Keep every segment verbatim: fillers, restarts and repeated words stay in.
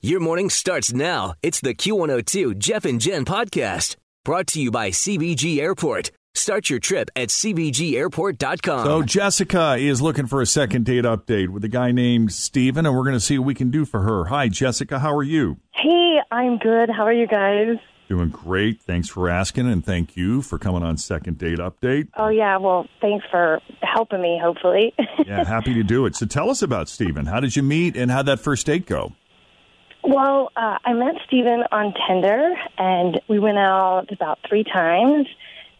Your morning starts now. It's the Q one oh two Jeff and Jen podcast, brought to you by C B G Airport. Start your trip at c b g airport dot com. So Jessica is looking for a second date update with a guy named Steven, and we're going to see what we can do for her. Hi, Jessica. How are you? Hey, I'm good. How are you guys? Doing great. Thanks for asking, and thank you for coming on Second Date Update. Oh, yeah. Well, thanks for helping me, hopefully. Yeah, happy to do it. So tell us about Steven. How did you meet, and how'd that first date go? Well, uh, I met Steven on Tinder, and we went out about three times.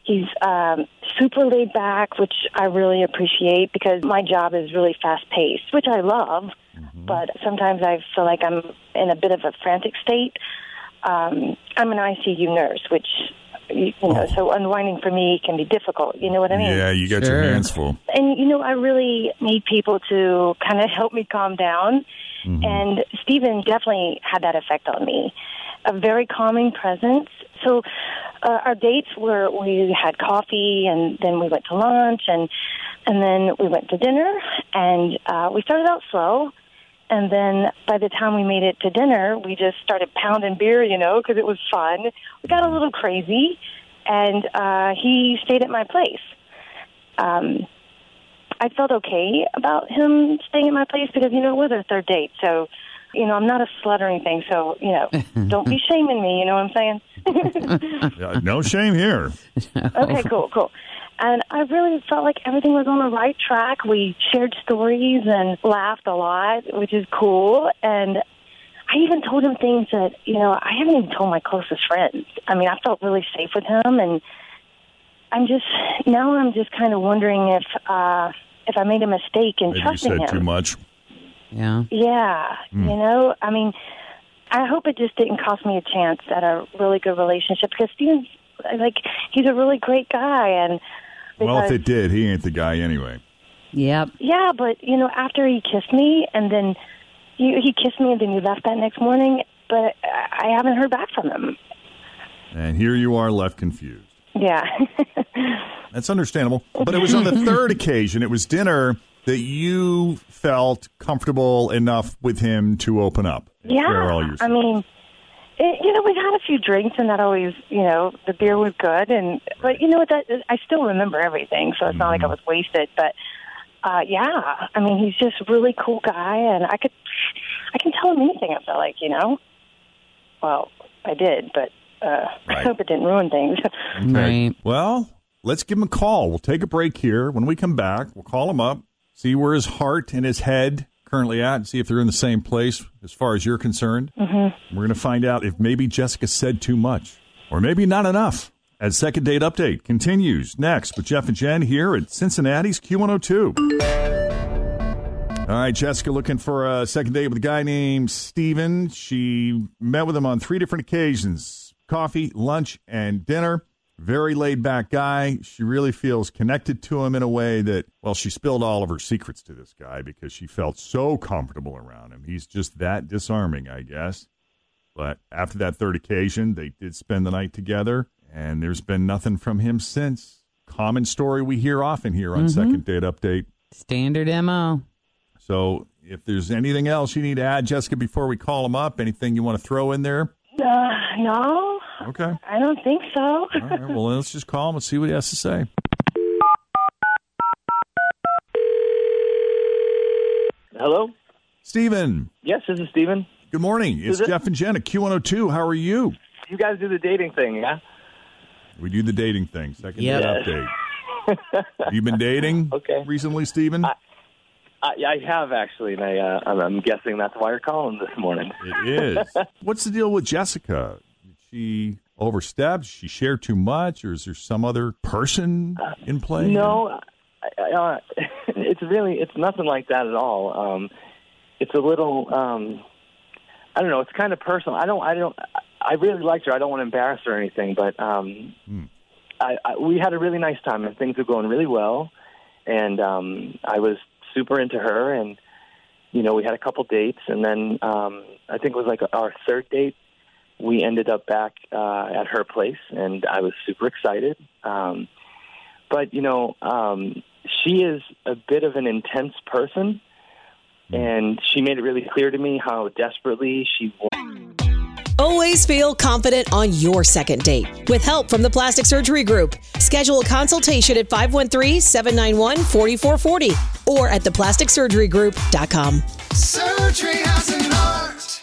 He's um, super laid back, which I really appreciate because my job is really fast-paced, which I love, mm-hmm. but sometimes I feel like I'm in a bit of a frantic state. Um, I'm an I C U nurse, which, you know, oh. so unwinding for me can be difficult. You know what I mean? Yeah, you got sure. your hands full. And, you know, I really need people to kind of help me calm down. Mm-hmm. And Steven definitely had that effect on me. A very calming presence. So uh, our dates were, we had coffee, and then we went to lunch, and and then we went to dinner, and uh, we started out slow. And then by the time we made it to dinner, we just started pounding beer, you know, because it was fun. We got a little crazy, and uh, he stayed at my place. Um I felt okay about him staying at my place because, you know, it was our third date. So, you know, I'm not a slut or anything. So, you know, don't be shaming me. You know what I'm saying? uh, no shame here. Okay, cool, cool. And I really felt like everything was on the right track. We shared stories and laughed a lot, which is cool. And I even told him things that, you know, I haven't even told my closest friends. I mean, I felt really safe with him. And I'm just, now I'm just kind of wondering if, uh, if I made a mistake in Maybe trusting him. You said him. Too much. Yeah. Yeah. Mm. You know, I mean, I hope it just didn't cost me a chance at a really good relationship because Steven's, like, he's a really great guy. And because, well, if it did, he ain't the guy anyway. Yep. Yeah, but, you know, after he kissed me and then you, he kissed me and then you left that next morning, but I haven't heard back from him. And here you are left confused. Yeah. That's understandable. But it was on the third occasion, it was dinner, that you felt comfortable enough with him to open up. Yeah. I mean, it, you know, we had a few drinks, and that always, you know, the beer was good. And but, you know, that I still remember everything, so it's mm-hmm. not like I was wasted. But, uh, yeah, I mean, he's just a really cool guy, and I could, I can tell him anything, I felt like, you know. Well, I did, but uh, right. I hope it didn't ruin things. Right. Well... let's give him a call. We'll take a break here. When we come back, we'll call him up, see where his heart and his head currently at, and see if they're in the same place as far as you're concerned. Mm-hmm. We're going to find out if maybe Jessica said too much or maybe not enough. As Second Date Update continues next with Jeff and Jen here at Cincinnati's Q one oh two. All right, Jessica looking for a second date with a guy named Steven. She met with him on three different occasions, coffee, lunch, and dinner. Very laid-back guy. She really feels connected to him in a way that, well, she spilled all of her secrets to this guy because she felt so comfortable around him. He's just that disarming, I guess. But after that third occasion, they did spend the night together, and there's been nothing from him since. Common story we hear often here on mm-hmm. Second Date Update. Standard M O. So if there's anything else you need to add, Jessica, before we call him up, anything you want to throw in there? Uh, no. Okay. I don't think so. All right, well, let's just call him and see what he has to say. Hello? Steven. Yes, this is Steven. Good morning. It's Jeff and Jen at Q one oh two. How are you? You guys do the dating thing, yeah? We do the dating thing. Second yep. date update. Have you been dating okay. recently, Stephen? I, I, I have, actually, and I, uh, I'm guessing that's why you're calling this morning. It is. What's the deal with Jessica? Did she overstep? Did she share too much, or is there some other person in play? Uh, no, I, I, uh, it's really it's nothing like that at all. Um, it's a little, um, I don't know, it's kind of personal. I don't, I don't. I really liked her. I don't want to embarrass her or anything, but um, hmm. I, I, we had a really nice time, and things were going really well. And um, I was super into her, and, you know, we had a couple dates. And then um, I think it was like our third date. We ended up back uh, at her place, and I was super excited. Um, but, you know, um, she is a bit of an intense person, and she made it really clear to me how desperately she wanted. Always feel confident on your second date with help from the Plastic Surgery Group. Schedule a consultation at five one three, seven nine one, four four four zero or at the plastic surgery group dot com. Surgery has an art.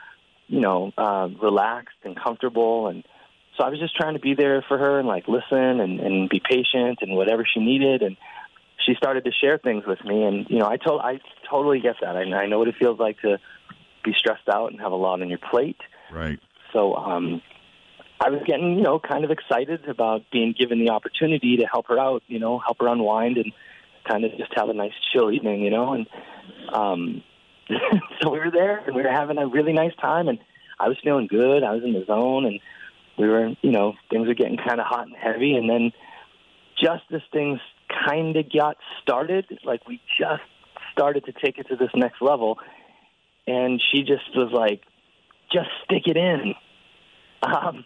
you know, uh, relaxed and comfortable. And so I was just trying to be there for her and, like, listen and, and be patient and whatever she needed. And she started to share things with me, and, you know, I told, I totally get that. I, I know what it feels like to be stressed out and have a lot on your plate. Right. So um, I was getting, you know, kind of excited about being given the opportunity to help her out, you know, help her unwind and kind of just have a nice chill evening, you know. And um, so we were there, and we were having a really nice time, and I was feeling good. I was in the zone, and we were, you know, things were getting kind of hot and heavy, and then just as things kind of got started, like we just started to take it to this next level, and she just was like, just stick it in. Um,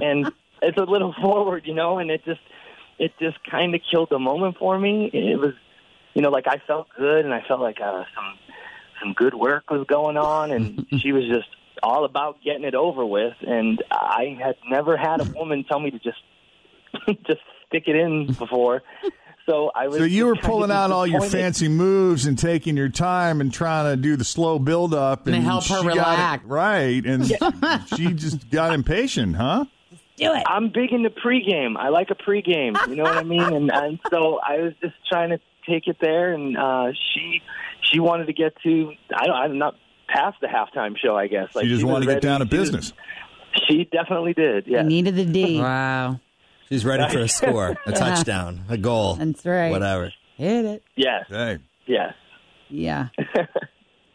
and it's a little forward, you know, and it just, it just kind of killed the moment for me. It was, you know, like I felt good, and I felt like uh, some, some good work was going on, and she was just all about getting it over with. And I had never had a woman tell me to just, just stick it in before. So I was. So you were pulling out all your fancy moves and taking your time and trying to do the slow build up and, and help her relax. Right. And yeah. She just got impatient, huh? Just do it. I'm big into pregame. I like a pregame. You know what I mean? And, and so I was just trying to take it there, and uh, she she wanted to get to, I don't, I'm not past the halftime show, I guess. Like, she just she wanted to get down to business. She, she definitely did. Yeah. Needed the D. Wow. She's ready for a score, a touchdown, a goal. That's right. Whatever. Hit it. Yeah. Hey. Yeah. Yeah.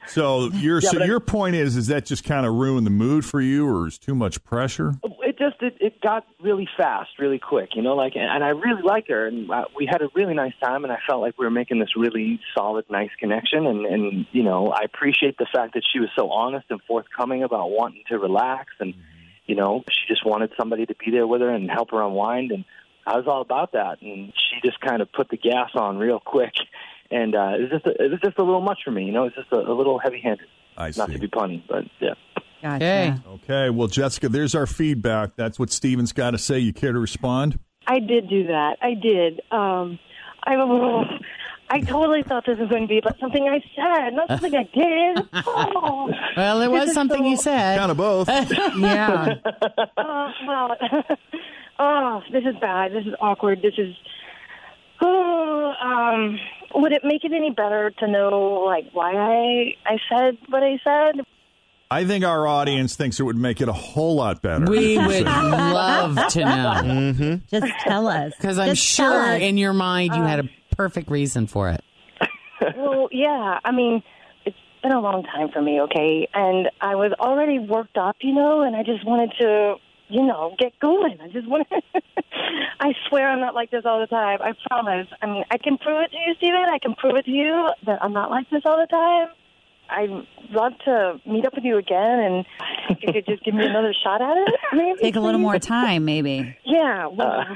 So your yeah, so your I, point is is that just kind of ruined the mood for you, or is too much pressure? It just it, it got really fast, really quick, you know. Like, and, and I really like her, and I, we had a really nice time, and I felt like we were making this really solid, nice connection, and, and you know, I appreciate the fact that she was so honest and forthcoming about wanting to relax and. Mm-hmm. You know, she just wanted somebody to be there with her and help her unwind, and I was all about that. And she just kind of put the gas on real quick, and uh, it was just a, it was just a little much for me. You know, it's just a, a little heavy-handed. I see. Not to be punny, but yeah. Gotcha. Okay. Okay. Well, Jessica, there's our feedback. That's what Steven's got to say. You care to respond? I did do that. I did. Um, I'm a little. I totally thought this was going to be about something I said, not something I did. Oh, well, it was something so... you said. Kind of both. Yeah. Oh, well. Oh, this is bad. This is awkward. This is. Oh, um, would it make it any better to know, like, why I I said what I said? I think our audience thinks it would make it a whole lot better. We would love to know. Mm-hmm. Just tell us, because I'm Just sure in your mind you um, had a. perfect reason for it. Well, yeah. I mean, it's been a long time for me, okay? And I was already worked up, you know, and I just wanted to, you know, get going. I just wanted to... I swear I'm not like this all the time. I promise. I mean, I can prove it to you, Steven. I can prove it to you that I'm not like this all the time. I'd love to meet up with you again, and if you could just give me another shot at it, maybe. Take a little more time, maybe. Yeah. Well, uh,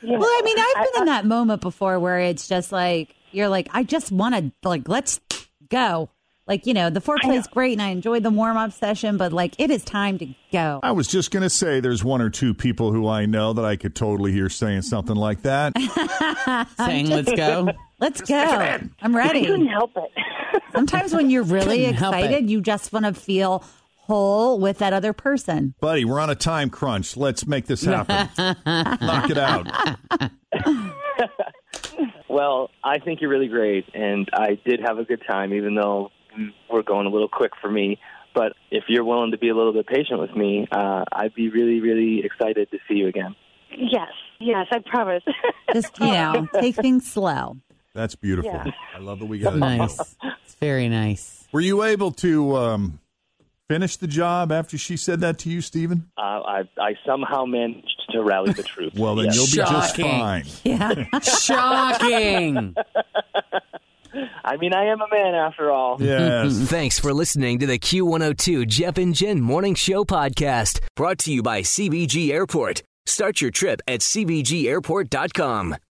you know, well, I mean, I've been I, in that I, moment before where it's just like, you're like, I just want to, like, let's go. Like, you know, the foreplay is great, and I enjoyed the warm-up session, but, like, it is time to go. I was just going to say there's one or two people who I know that I could totally hear saying something like that. Saying, just, let's go? Let's go. I'm ready. I couldn't help it. Sometimes when you're really excited, you just want to feel whole with that other person. Buddy, we're on a time crunch. Let's make this happen. Knock it out. Well, I think you're really great, and I did have a good time, even though we're going a little quick for me, but if you're willing to be a little bit patient with me, uh, I'd be really, really excited to see you again. Yes, yes, I promise. Just, you know, take things slow. That's beautiful. Yeah. I love that we got it. Nice. It's very nice. Were you able to um, finish the job after she said that to you, Stephen? Uh, I, I somehow managed to rally the troops. Well, then yes. You'll be Shocking. Just fine. Yeah. Shocking. I mean, I am a man after all. Yes. Thanks for listening to the Q one oh two Jeff and Jen Morning Show podcast, brought to you by C B G Airport. Start your trip at C B G airport dot com.